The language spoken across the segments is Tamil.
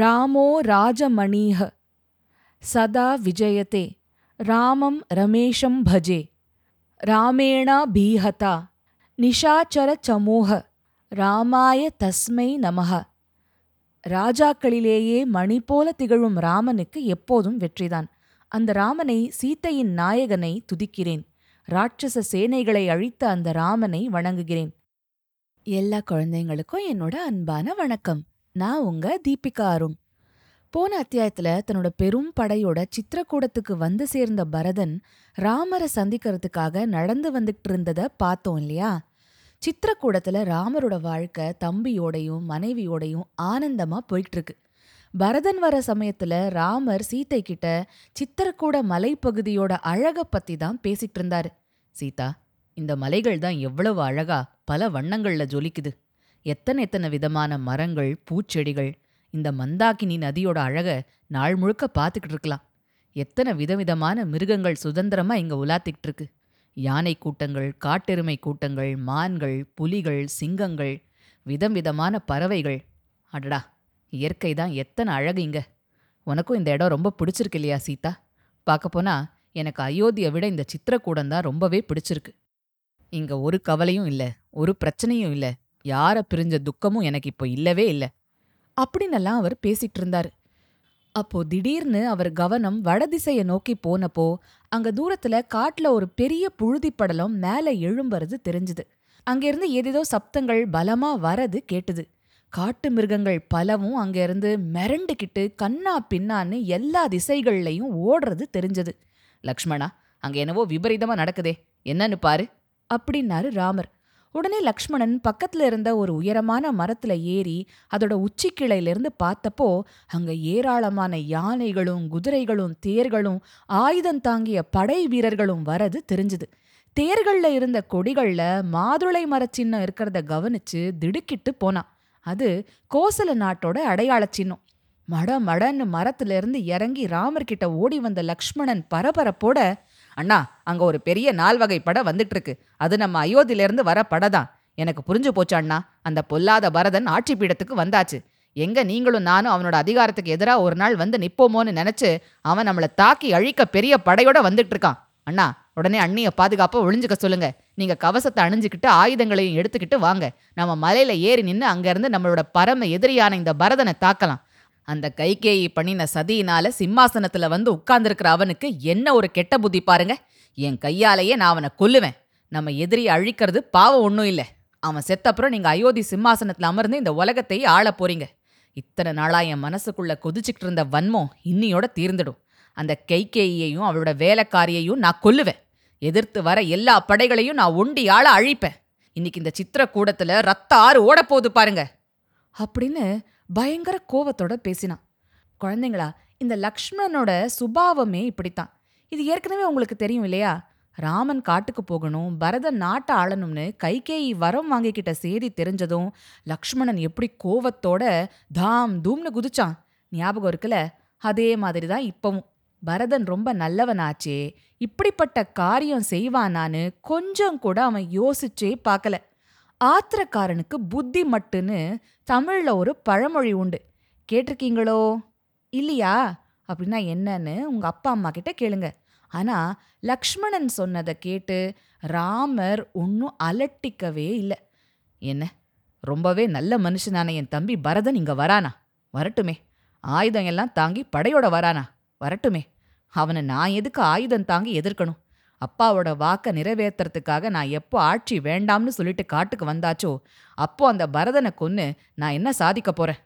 ராமோ ராஜமணீஹ சதா விஜயதே ராமம் ரமேஷம் பஜே ராமேணா பீஹதா நிஷாச்சர சமூக ராமாய தஸ்மை நமஹ. ராஜாக்களிலேயே மணி போல திகழும் ராமனுக்கு எப்போதும் வெற்றிதான். அந்த ராமனை, சீத்தையின் நாயகனை துதிக்கிறேன். ராட்சச சேனைகளை அழித்த அந்த ராமனை வணங்குகிறேன். எல்லா குழந்தைங்களுக்கும் என்னோட அன்பான வணக்கம். நான் உங்க தீபிகா அருண். போன அத்தியாயத்துல தன்னோட பெரும் படையோட சித்திரக்கூடத்துக்கு வந்து சேர்ந்த பரதன் ராமரை சந்திக்கிறதுக்காக நடந்து வந்துட்டு இருந்ததை பார்த்தோம் இல்லையா? சித்திரக்கூடத்துல ராமரோட வாழ்க்கை தம்பியோடையும் மனைவியோடையும் ஆனந்தமா போயிட்டு இருக்கு. பரதன் வர சமயத்துல ராமர் சீத்தை கிட்ட சித்திரக்கூட மலைப்பகுதியோட அழகை பத்தி தான் பேசிட்டு இருந்தாரு. சீதா, இந்த மலைகள் தான் எவ்வளவு அழகா பல வண்ணங்கள்ல ஜொலிக்குது. எத்தனை எத்தனை விதமான மரங்கள், பூச்செடிகள். இந்த மந்தாகினி நதியோட அழகை நாள் முழுக்க பார்த்துக்கிட்டு இருக்கலாம். எத்தனை விதவிதமான மிருகங்கள் சுதந்திரமா இங்க உலாத்திக்கிட்டு இருக்கு. யானை கூட்டங்கள், காட்டெருமை கூட்டங்கள், மான்கள், புலிகள், சிங்கங்கள், விதம் விதமான பறவைகள். அடடா, இயற்கை தான் எத்தனை அழகு இங்க. உனக்கும் இந்த இடம் ரொம்ப பிடிச்சிருக்கு இல்லையா சீதா? பார்க்க போனா எனக்கு அயோத்தியை விட இந்த சித்திரக்கூடம் தான் ரொம்பவே பிடிச்சிருக்கு. இங்க ஒரு கவலையும் இல்லை, ஒரு பிரச்சனையும் இல்லை, யாரை பிரிஞ்ச துக்கமும் எனக்கு இப்போ இல்லவே இல்லை அப்படின்னெல்லாம் அவர் பேசிட்டு இருந்தாரு. அப்போ திடீர்னு அவர் கவனம் வடதிசையை நோக்கி போனப்போ அங்க தூரத்துல காட்டுல ஒரு பெரிய புழுதி படலம் மேல எழும்புறது தெரிஞ்சுது. அங்கிருந்து ஏதேதோ சப்தங்கள் பலமா வரது கேட்டுது. காட்டு மிருகங்கள் பலவும் அங்கிருந்து மிரண்டுக்கிட்டு கண்ணா பின்னான்னு எல்லா திசைகள்லையும் ஓடுறது தெரிஞ்சது. லக்ஷ்மணா, அங்க என்னவோ விபரீதமா நடக்குதே, என்னன்னு பாரு அப்படின்னாரு ராமர். உடனே லக்ஷ்மணன் பக்கத்துல இருந்த ஒரு உயரமான மரத்துல ஏறி அதோட உச்சிக்கிளையிலிருந்து பார்த்தப்போ அங்க ஏராளமான யானைகளும் குதிரைகளும் தேர்களும் ஆயுதம் தாங்கிய படை வீரர்களும் வரது தெரிஞ்சுது. தேர்கள்ல இருந்த கொடிகள்ல மாதுளை மரச்சின்னம் இருக்கிறத கவனிச்சு திடுக்கிட்டு போனான். அது கோசல நாட்டோட அடையாள சின்னம். மட மடன்னு மரத்துல இருந்து இறங்கி ராமர்கிட்ட ஓடி வந்த லக்ஷ்மணன் பரபரப்போட, அண்ணா, அங்கே ஒரு பெரிய நால்வகை படை வந்துட்டு இருக்கு. அது நம்ம அயோத்தியிலேருந்து வர படை தான். எனக்கு புரிஞ்சு போச்சு அண்ணா, அந்த பொல்லாத பரதன் ஆட்சி பீடத்துக்கு வந்தாச்சு. எங்கே நீங்களும் நானும் அவனோட அதிகாரத்துக்கு எதிராக ஒரு நாள் வந்து நிற்போமோன்னு நினச்சி அவன் நம்மளை தாக்கி அழிக்க பெரிய படையோட வந்துட்டு இருக்கான். அண்ணா, உடனே அண்ணியை பாதுகாப்பாக ஒழிஞ்சுக்க சொல்லுங்க. நீங்கள் கவசத்தை அணிஞ்சுக்கிட்டு ஆயுதங்களையும் எடுத்துக்கிட்டு வாங்க. நம்ம மலையில் ஏறி நின்று அங்கேருந்து நம்மளோட பரம எதிரியான இந்த பரதனை தாக்கலாம். அந்த கைகேயி பண்ணின சதியினால சிம்மாசனத்துல வந்து உட்கார்ந்துருக்கிற அவனுக்கு என்ன ஒரு கெட்ட புத்தி பாருங்க. என் கையாலேயே நான் அவனை கொல்லுவேன். நம்ம எதிரியை அழிக்கிறது பாவம் ஒன்றும் இல்லை. அவன் செத்தப்புறம் நீங்க அயோத்தி சிம்மாசனத்துல அமர்ந்து இந்த உலகத்தையே ஆள போறீங்க. இத்தனை நாளா என் மனசுக்குள்ள கொதிச்சுக்கிட்டு இருந்த வன்மம் இன்னியோட தீர்ந்துடும். அந்த கைகேயையும் அவளோட வேலைக்காரியையும் நான் கொல்லுவேன். எதிர்த்து வர எல்லா படைகளையும் நான் ஒண்டி ஆள அழிப்பேன். இன்னைக்கு இந்த சித்திரக்கூடத்துல ரத்த ஆறு ஓட போகுது பாருங்க அப்படின்னு பயங்கர கோவத்தோட பேசினான். குழந்தைங்களா, இந்த லக்ஷ்மணனோட சுபாவமே இப்படித்தான். இது ஏற்கனவே உங்களுக்கு தெரியும் இல்லையா? ராமன் காட்டுக்கு போகணும், பரதன் நாட்டை ஆளணும்னு கைகேயி வரம் வாங்கிக்கிட்ட செய்தி தெரிஞ்சதும் லக்ஷ்மணன் எப்படி கோவத்தோட தாம் தூம்னு குதிச்சான் ஞாபகம் இருக்குல்ல? அதே மாதிரி தான் இப்பவும். பரதன் ரொம்ப நல்லவனாச்சே, இப்படிப்பட்ட காரியம் செய்வானான்னு கொஞ்சம் கூட அவன் யோசிச்சே பார்க்கல. ஆத்திரக்காரனுக்கு புத்தி மட்டுன்னு தமிழ்ல ஒரு பழமொழி உண்டு, கேட்டிருக்கீங்களோ இல்லையா? அப்படின்னா என்னன்னு உங்க அப்பா அம்மா கிட்ட கேளுங்க. ஆனா லக்ஷ்மணன் சொன்னதை கேட்டு ராமர் ஒன்னும் அலட்டிக்கவே இல்லை. என்ன, ரொம்பவே நல்ல மனுஷனான என் தம்பி பரதன் இங்க வரானா? வரட்டுமே. ஆயுதம் எல்லாம் தாங்கி படையோட வரானா? வரட்டுமே. அவனை நான் எதுக்கு ஆயுதம் தாங்கி எதிர்க்கணும்? அப்பாவோட வாக்க நிறைவேற்றுறதுக்காக நான் எப்போ ஆட்சி வேண்டாம்னு சொல்லிட்டு காட்டுக்கு வந்தாச்சோ அப்போ அந்த பரதனை கொன்று நான் என்ன சாதிக்க போறேன்?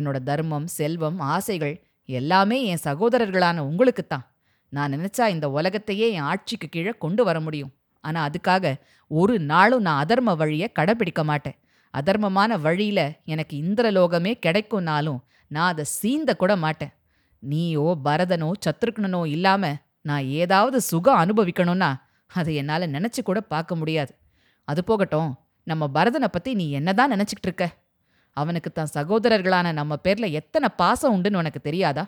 என்னோட தர்மம், செல்வம், ஆசைகள் எல்லாமே என் சகோதரர்களான உங்களுக்குத்தான். நான் நினைச்சா இந்த உலகத்தையே என் ஆட்சிக்கு கீழே கொண்டு வர முடியும். ஆனா அதுக்காக ஒரு நாளும் நான் அதர்ம வழியை கடைபிடிக்க மாட்டேன். அதர்மமான வழியில எனக்கு இந்திரலோகமே கிடைக்கும்னாலும் நான் அதை சீந்த கூட மாட்டேன். நீயோ பரதனோ சத்ருக்னனோ இல்லாம நான் ஏதாவது சுகம் அனுபவிக்கணும்னா அதை என்னால் நினச்சி கூட பார்க்க முடியாது. அது போகட்டும், நம்ம பரதனை பற்றி நீ என்னதான் நினச்சிக்கிட்டு இருக்க? அவனுக்கு தான் சகோதரர்களான நம்ம பேரில் எத்தனை பாசம் உண்டுன்னு உனக்கு தெரியாதா?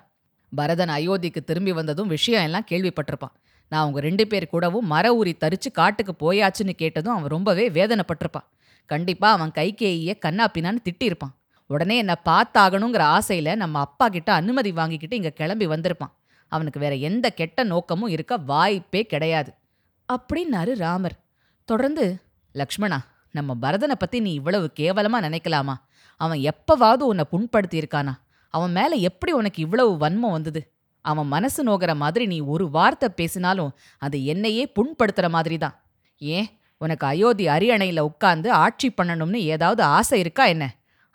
பரதன் அயோத்திக்கு திரும்பி வந்ததும் விஷயம் எல்லாம் கேள்விப்பட்டிருப்பான். நான் அவங்க 2 பேர் கூடவும் மர ஊறி தரித்து காட்டுக்கு போயாச்சுன்னு கேட்டதும் அவன் ரொம்பவே வேதனைப்பட்டிருப்பான். கண்டிப்பாக அவன் கைகேயியை கண்ணாப்பினான்னு திட்டியிருப்பான். உடனே என்னை பார்த்தாகணுங்கிற ஆசையில் நம்ம அப்பா கிட்ட அனுமதி வாங்கிக்கிட்டு இங்கே கிளம்பி வந்திருப்பான். அவனுக்கு வேற எந்த கெட்ட நோக்கமும் இருக்க வாய்ப்பே கிடையாது அப்படின்னாரு ராமர். தொடர்ந்து, லக்ஷ்மணா, நம்ம பரதனை பற்றி நீ இவ்வளவு கேவலமாக நினைக்கலாமா? அவன் எப்போவாவது உன்னை புண்படுத்தியிருக்கானா? அவன் மேலே எப்படி உனக்கு இவ்வளவு வன்மம் வந்தது? அவன் மனசு நோகிற மாதிரி நீ ஒரு வார்த்தை பேசினாலும் அது என்னையே புண்படுத்துகிற மாதிரி தான். ஏன் உனக்கு அயோத்தி அரியணையில் உட்கார்ந்து ஆட்சி பண்ணணும்னு ஏதாவது ஆசை இருக்கா என்ன?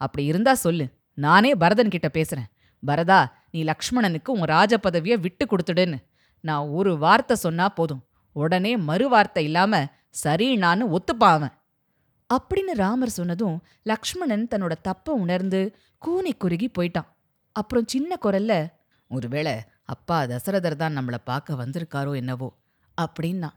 அப்படி இருந்தா சொல்லு, நானே பரதன்கிட்ட பேசுகிறேன். பரதா, நீ லக்ஷ்மணனுக்கு உன் ராஜபதவியை விட்டு கொடுத்துடுன்னு. நான் ஒரு வார்த்தை சொன்னா போதும், உடனே மறுவார்த்தை இல்லாமல் சரினான்னு ஒத்துப்பாவன் அப்படின்னு ராமர் சொன்னதும் லக்ஷ்மணன் தன்னோட தப்பை உணர்ந்து கூனி குறுகி போயிட்டான். அப்புறம் சின்ன குரல்ல, ஒருவேளை அப்பா தசரதர் தான் நம்மளை பார்க்க வந்திருக்காரோ என்னவோ அப்படின்னா.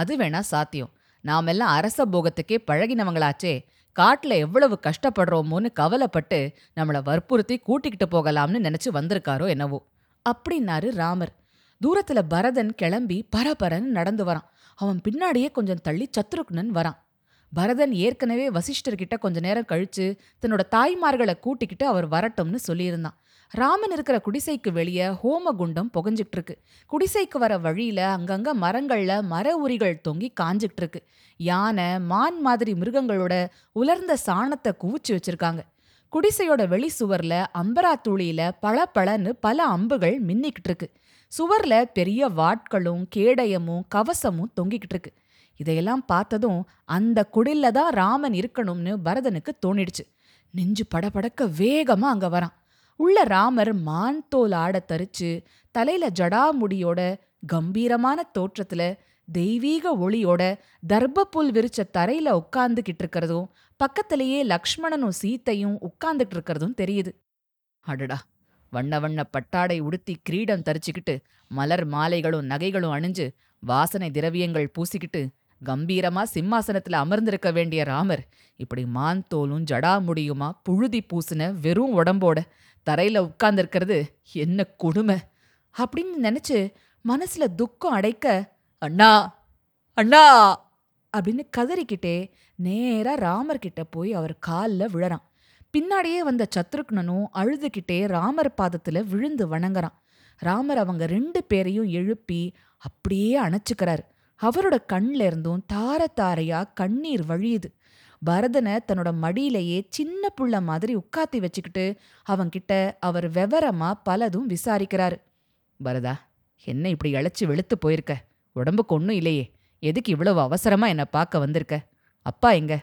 அது வேணா சாத்தியம். நாமெல்லாம் அரச போகத்துக்கே பழகினவங்களாச்சே, காட்டில் எவ்வளவு கஷ்டப்படுறோமோன்னு கவலைப்பட்டு நம்மளை வற்புறுத்தி கூட்டிக்கிட்டு போகலாம்னு நினச்சி வந்திருக்காரோ என்னவோ அப்படின்னாரு ராமர். தூரத்தில் பரதன் கிளம்பி பரபரன்னு நடந்து வரான். அவன் பின்னாடியே கொஞ்சம் தள்ளி சத்ருக்னன் வரான். பரதன் ஏற்கனவே வசிஷ்டர்கிட்ட கொஞ்ச நேரம் கழிச்சு தன்னோட தாய்மார்களை கூட்டிக்கிட்டு அவர் வரட்டும்னு சொல்லியிருந்தான். ராமன் இருக்கிற குடிசைக்கு வெளியே ஹோம குண்டம் புகஞ்சிட்டு இருக்கு. குடிசைக்கு வர வழியில அங்கங்க மரங்கள்ல மர உரிகள் தொங்கி காஞ்சிட்டு இருக்கு. யானை, மான் மாதிரி மிருகங்களோட உலர்ந்த சாணத்தை குவிச்சு வச்சிருக்காங்க. குடிசையோட வெளி சுவர்ல அம்பரா துளியில பல பலன்னு பல அம்புகள் மின்னிக்கிட்டு இருக்கு. சுவர்ல பெரிய வாட்களும் கேடயமும் கவசமும் தொங்கிக்கிட்டு இருக்கு. இதையெல்லாம் பார்த்ததும் அந்த குடில்ல தான் ராமன் இருக்கணும்னு பரதனுக்கு தோணிடுச்சு. நெஞ்சு படபடக்க வேகமா அங்க வரான். உள்ள ராமர் மான் தோல் ஆட தரிச்சு தலையில ஜடாமுடியோட கம்பீரமான தோற்றத்துல தெய்வீக ஒளியோட தர்பப்புல் விரிச்ச தரையில உட்கார்ந்துகிட்டு இருக்கிறதும் பக்கத்திலேயே லக்ஷ்மணனும் சீத்தையும் உட்கார்ந்துட்டு இருக்கிறதும் தெரியுது. அடடா, வண்ண வண்ண பட்டாடை உடுத்தி கிரீடம் தரிச்சுக்கிட்டு மலர் மாலைகளும் நகைகளும் அணிஞ்சு வாசனை திரவியங்கள் பூசிக்கிட்டு கம்பீரமா சிம்மாசனத்துல அமர்ந்திருக்க வேண்டிய ராமர் இப்படி மான் தோலும் ஜடாமுடியுமா புழுதி பூசின வெறும் உடம்போட தரையில உட்கார்ந்திருக்கிறது என்ன கொடுமை அப்படின்னு நினைச்சு மனசுல துக்கம் அடைக்க, அண்ணா அண்ணா அப்படின்னு கதறிக்கிட்டே நேரா ராமர்கிட்ட போய் அவர் காலில் விழறான். பின்னாடியே வந்த சத்ருக்னனும் அழுதுகிட்டே ராமர் பாதத்துல விழுந்து வணங்குறான். ராமர் அவங்க ரெண்டு பேரையும் எழுப்பி அப்படியே அணைச்சுக்கிறார். அவரோட கண்ல இருந்தும் தார தாரையா கண்ணீர் வழியுது. பரதனை தன்னோட மடியிலேயே சின்ன புள்ள மாதிரி உட்காத்தி வச்சுக்கிட்டு அவங்கிட்ட அவர் விவரமா பலதும் விசாரிக்கிறாரு. பரதா, என்ன இப்படி இழைச்சி வெளுத்து போயிருக்க? உடம்புக்கு ஒன்றும் இல்லையே, எதுக்கு இவ்வளவு அவசரமா என்னை பார்க்க வந்திருக்க? அப்பா எங்க?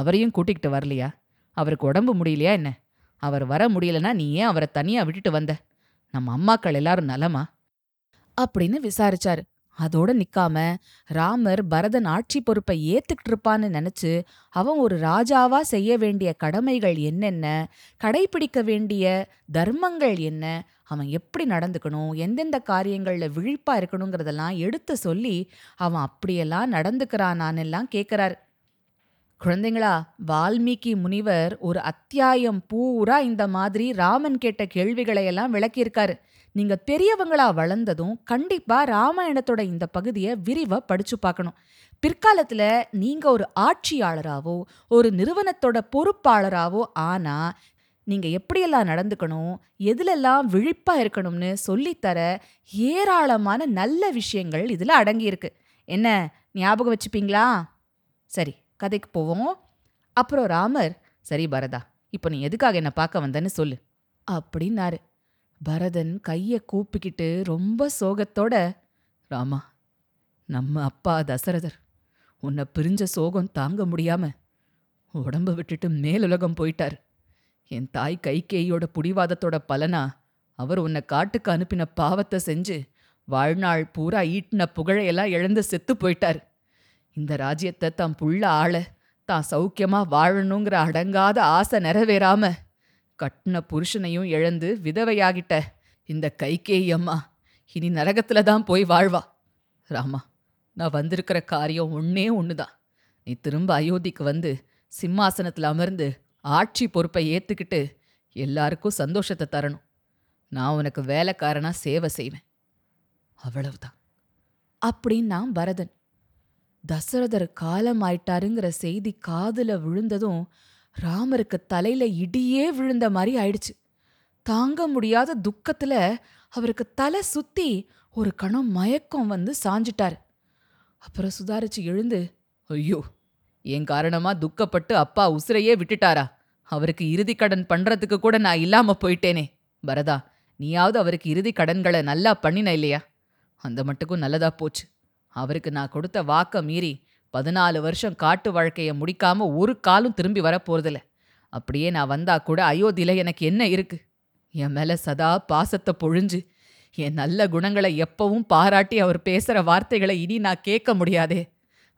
அவரையும் கூட்டிக்கிட்டு வரலையா? அவருக்கு உடம்பு முடியலையா என்ன? அவர் வர முடியலன்னா நீ ஏன் அவரை தனியா விட்டுட்டு வந்த? நம்ம அம்மாக்கள் எல்லாரும் நலமா அப்படின்னு விசாரிச்சாரு. அதோட நிக்காம ராமர் பரதன் ஆட்சி பொறுப்பை ஏத்துக்கிட்டு இருப்பான்னு நினைச்சு அவன் ஒரு ராஜாவா செய்ய வேண்டிய கடமைகள் என்னென்ன, கடைபிடிக்க வேண்டிய தர்மங்கள் என்ன, அவன் எப்படி நடந்துக்கணும், எந்தெந்த காரியங்கள்ல விழிப்பா இருக்கணுங்கிறதெல்லாம் எடுத்து சொல்லி அவன் அப்படியெல்லாம் நடந்துக்கிறானான்னெல்லாம் கேட்கிறாரு. குழந்தைங்களா, வால்மீகி முனிவர் ஒரு அத்தியாயம் பூரா இந்த மாதிரி ராமன் கேட்ட கேள்விகளையெல்லாம் விளக்கியிருக்காரு. நீங்க பெரியவங்களா வளர்ந்ததும் கண்டிப்பா ராமாயணத்தோட இந்த பகுதியை விரிவா படிச்சு பார்க்கணும். பிற்காலத்துல நீங்க ஒரு ஆட்சியாளராவோ ஒரு நிறுவனத்தோட பொறுப்பாளராவோ ஆனா நீங்க எப்படியெல்லாம் நடந்துக்கணும், எதுலெல்லாம் விழிப்பா இருக்கணும்னு சொல்லித்தர ஏராளமான நல்ல விஷயங்கள் இதுல அடங்கியிருக்கு. என்ன ஞாபகம் வச்சுப்பீங்களா? சரி, கதைக்கு போவோம். அப்புறம் ராமர், சரி பரதா, இப்போ நீ எதுக்காக என்னை பார்க்க வந்தேன்னு சொல்லு அப்படின்னாரு. பரதன் கையை கூப்பிக்கிட்டு ரொம்ப சோகத்தோட, ராமா, நம்ம அப்பா தசரதர் உன்னை பிரிஞ்ச சோகம் தாங்க முடியாமல் உடம்பை விட்டுட்டு மேலுலகம் போயிட்டார். என் தாய் கைகேயோட புடிவாதத்தோட பலனா அவர் உன்னை காட்டுக்கு அனுப்பின பாவத்தை செஞ்சு வாழ்நாள் பூரா ஈட்டின புகழையெல்லாம் இழந்து செத்து போயிட்டார். இந்த ராஜ்யத்தை தான் புள்ள ஆளை தான் சௌக்கியமாக வாழணுங்கிற அடங்காத ஆசை நிறைவேறாம கட்டின புருஷனையும் இழந்து விதவையாகிட்ட இந்த கைகேயி அம்மா இனி நரகத்தில் தான் போய் வாழ்வா. ராமா, நான் வந்திருக்கிற காரியம் ஒன்னே ஒன்று தான். நீ திரும்ப அயோத்திக்கு வந்து சிம்மாசனத்தில் அமர்ந்து ஆட்சி பொறுப்பை ஏற்றுக்கிட்டு எல்லாருக்கும் சந்தோஷத்தை தரணும். நான் உனக்கு வேலைக்காரனாக சேவை செய்வேன், அவ்வளவுதான் அப்படின்னு நான் பரதன். தசரதர் காலமாயிட்டாருங்கிற செய்தி காதில் விழுந்ததும் ராமருக்கு தலையில இடியே விழுந்த மாதிரி ஆயிடுச்சு. தாங்க முடியாத துக்கத்துல அவருக்கு தலை சுத்தி ஒரு கணம் மயக்கம் வந்து சாஞ்சிட்டார். அப்புறம் சுதாரிச்சு எழுந்து, ஐயோ, என் காரணமா துக்கப்பட்டு அப்பா உசிரையே விட்டுட்டாரா? அவருக்கு இறுதி கடன் பண்றதுக்கு கூட நான் இல்லாம போயிட்டேனே. பரதா, நீயாவது அவருக்கு இறுதி கடன்களை நல்லா பண்ணின இல்லையா? அந்த மட்டுக்கும் நல்லதா போச்சு. அவருக்கு நான் கொடுத்த வாக்க மீறி 14 வருஷம் காட்டு வாழ்க்கையை முடிக்காம ஒரு காலும் திரும்பி வரப்போறதில்ல. அப்படியே நான் வந்தா கூட அயோத்தியில எனக்கு என்ன இருக்கு? என் மேல சதா பாசத்தை பொழிஞ்சு என் நல்ல குணங்களை எப்பவும் பாராட்டி அவர் பேசுற வார்த்தைகளை இனி நான் கேட்க முடியாதே.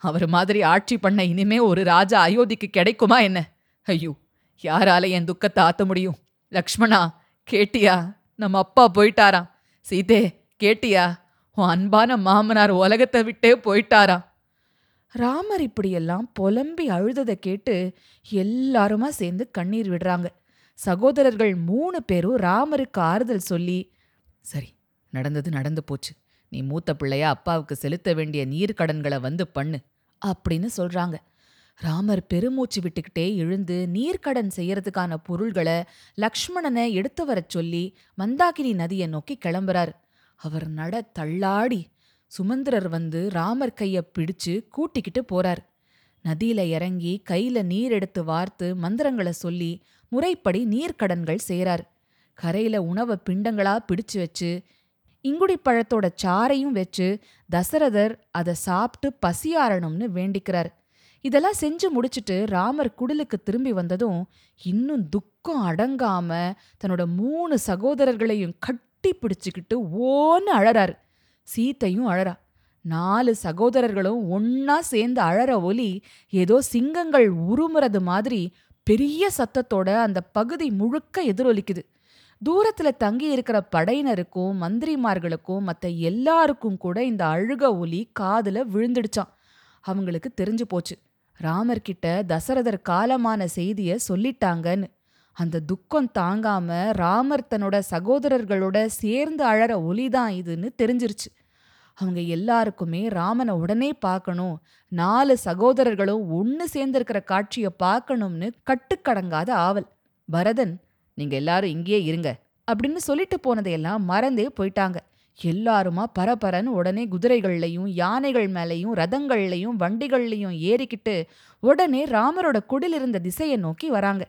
அவர் மாதிரி ஆட்சி பண்ண இனிமே ஒரு ராஜா அயோத்திக்கு கிடைக்குமா என்ன? ஐயோ, யாரால என் துக்கத்தை ஆத்த முடியும்? லக்ஷ்மணா, கேட்டியா? நம்ம அப்பா போயிட்டாராம். சீதே, கேட்டியா? உன் அன்பான மாமனார் உலகத்தை விட்டே போயிட்டாராம். ராமர் இப்படியெல்லாம் புலம்பி அழுததை கேட்டு எல்லாருமா சேர்ந்து கண்ணீர் விடுறாங்க. சகோதரர்கள் 3 பேரும் ராமருக்கு ஆறுதல் சொல்லி, சரி, நடந்தது நடந்து போச்சு, நீ மூத்த பிள்ளையா அப்பாவுக்கு செலுத்த வேண்டிய நீர்க்கடன்களை வந்து பண்ணு அப்படின்னு சொல்றாங்க. ராமர் பெருமூச்சு விட்டுக்கிட்டே எழுந்து நீர்க்கடன் செய்யறதுக்கான பொருள்களை லக்ஷ்மணனை எடுத்து வர சொல்லி மந்தாகினி நதியை நோக்கி கிளம்புறார். அவர் நட தள்ளாடி சுமந்திரர் வந்து ராமர் கையை பிடிச்சு கூட்டிக்கிட்டு போறார். நதியில இறங்கி கையில நீர் எடுத்து வார்த்து மந்திரங்களை சொல்லி முறைப்படி நீர்க்கடன்கள் செய்கிறார். கரையில உணவை பிண்டங்களா பிடிச்சு வச்சு இங்குடி பழத்தோட சாறையும் வச்சு தசரதர் அதை சாப்பிட்டு பசியாரணும்னு வேண்டிக்கிறார். இதெல்லாம் செஞ்சு முடிச்சுட்டு ராமர் குடிலுக்கு திரும்பி வந்ததும் இன்னும் துக்கம் அடங்காம தன்னோட 3 சகோதரர்களையும் கட்டி பிடிச்சுக்கிட்டு ஓன்னு அழறாரு. சீத்தையும் அழறா. 4 சகோதரர்களும் ஒன்னா சேர்ந்து அழற ஒலி ஏதோ சிங்கங்கள் உருமுறது மாதிரி பெரிய சத்தத்தோட அந்த பகுதி முழுக்க எதிரொலிக்குது. தூரத்துல தங்கி இருக்கிற படையினருக்கும் மந்திரிமார்களுக்கும் மற்ற எல்லாருக்கும் கூட இந்த அழுக ஒலி காதுல விழுந்துடுச்சான். அவங்களுக்கு தெரிஞ்சு போச்சு, ராமர்கிட்ட தசரதர் காலமான செய்திய சொல்லிட்டாங்கன்னு. அந்த துக்கம் தாங்காம ராமர் தன்னோட சகோதரர்களோட சேர்ந்து அழற ஒலிதான் இதுன்னு தெரிஞ்சிருச்சு. அவங்க எல்லாருக்குமே ராமனை உடனே பார்க்கணும், 4 சகோதரர்களும் ஒன்று சேர்ந்திருக்கிற காட்சியை பார்க்கணும்னு கட்டுக்கடங்காத ஆவல். பரதன், நீங்க எல்லாரும் இங்கேயே இருங்க அப்படின்னு சொல்லிட்டு போனதையெல்லாம் மறந்தே போயிட்டாங்க. எல்லாருமா பரபரன்னு உடனே குதிரைகள்லையும் யானைகள் மேலையும் ரதங்கள்லையும் வண்டிகள்லையும் ஏறிக்கிட்டு உடனே ராமரோட குடில் இருந்த திசையை நோக்கி வராங்க.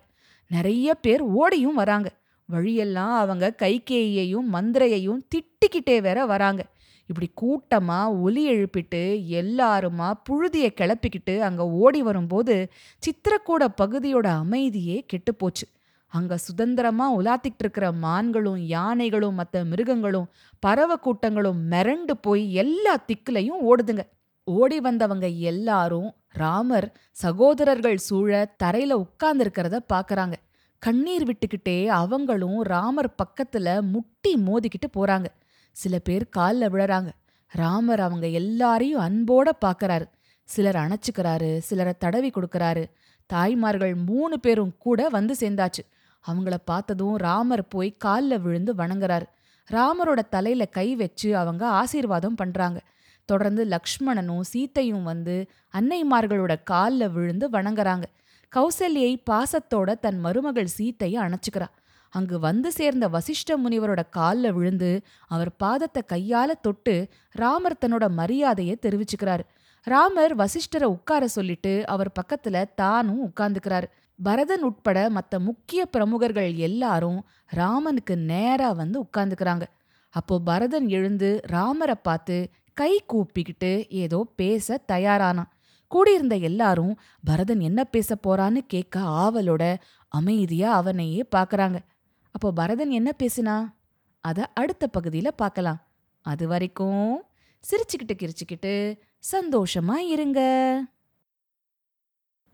நிறைய பேர் ஓடியும் வராங்க. வழியெல்லாம் அவங்க கைகேயையும் மந்திரையையும் திட்டிக்கிட்டே வேற வராங்க. இப்படி கூட்டமா ஒலி எழுப்பிட்டு எல்லாருமா புழுதியை கிளப்பிக்கிட்டு அங்க ஓடி வரும்போது சித்திரக்கூட பகுதியோட அமைதியே கெட்டு போச்சு. அங்க சுதந்திரமா உலாத்திட்டு இருக்கிற மான்களும் யானைகளும் மற்ற மிருகங்களும் பறவை கூட்டங்களும் மிரண்டு போய் எல்லா திக்குலையும் ஓடுதுங்க. ஓடி வந்தவங்க எல்லாரும் ராமர் சகோதரர்கள் சூழ தரையில உட்கார்ந்துருக்கிறத பாக்குறாங்க. கண்ணீர் விட்டுக்கிட்டே அவங்களும் ராமர் பக்கத்துல முட்டி மோதிக்கிட்டு போறாங்க. சில பேர் காலில் விழறாங்க. ராமர் அவங்க எல்லாரையும் அன்போட பார்க்கறாரு. சிலர் அணைச்சிக்கிறாரு, சிலரை தடவி கொடுக்கறாரு. தாய்மார்கள் 3 பேரும் கூட வந்து சேர்ந்தாச்சு. அவங்கள பார்த்ததும் ராமர் போய் காலில் விழுந்து வணங்குறாரு. ராமரோட தலையில கை வச்சு அவங்க ஆசீர்வாதம் பண்றாங்க. தொடர்ந்து லக்ஷ்மணனும் சீத்தையும் வந்து அன்னைமார்களோட காலில் விழுந்து வணங்குறாங்க. கௌசல்யை பாசத்தோட தன் மருமகள் சீத்தையை அணைச்சிக்கிறா. அங்கு வந்து சேர்ந்த வசிஷ்ட முனிவரோட காலில் விழுந்து அவர் பாதத்தை கையால தொட்டு ராமர் தன்னோட மரியாதையை தெரிவிச்சுக்கிறார். ராமர் வசிஷ்டரை உட்கார சொல்லிட்டு அவர் பக்கத்துல தானும் உட்கார்ந்துக்கிறார். பரதன் உட்பட மற்ற முக்கிய பிரமுகர்கள் எல்லாரும் ராமனுக்கு நேரா வந்து உட்கார்ந்துக்கிறாங்க. அப்போ பரதன் எழுந்து ராமரை பார்த்து கை கூப்பிக்கிட்டு ஏதோ பேச தயாரானான். கூடியிருந்த எல்லாரும் பரதன் என்ன பேச போறான்னு கேட்க ஆவலோட அமைதியா அவனையே பார்க்கறாங்க. அப்போ பரதன் என்ன பேசினா அதை அடுத்த பகுதியில் பார்க்கலாம். அது வரைக்கும் சிரிச்சுக்கிட்டு கிரிச்சுக்கிட்டு சந்தோஷமா இருங்க.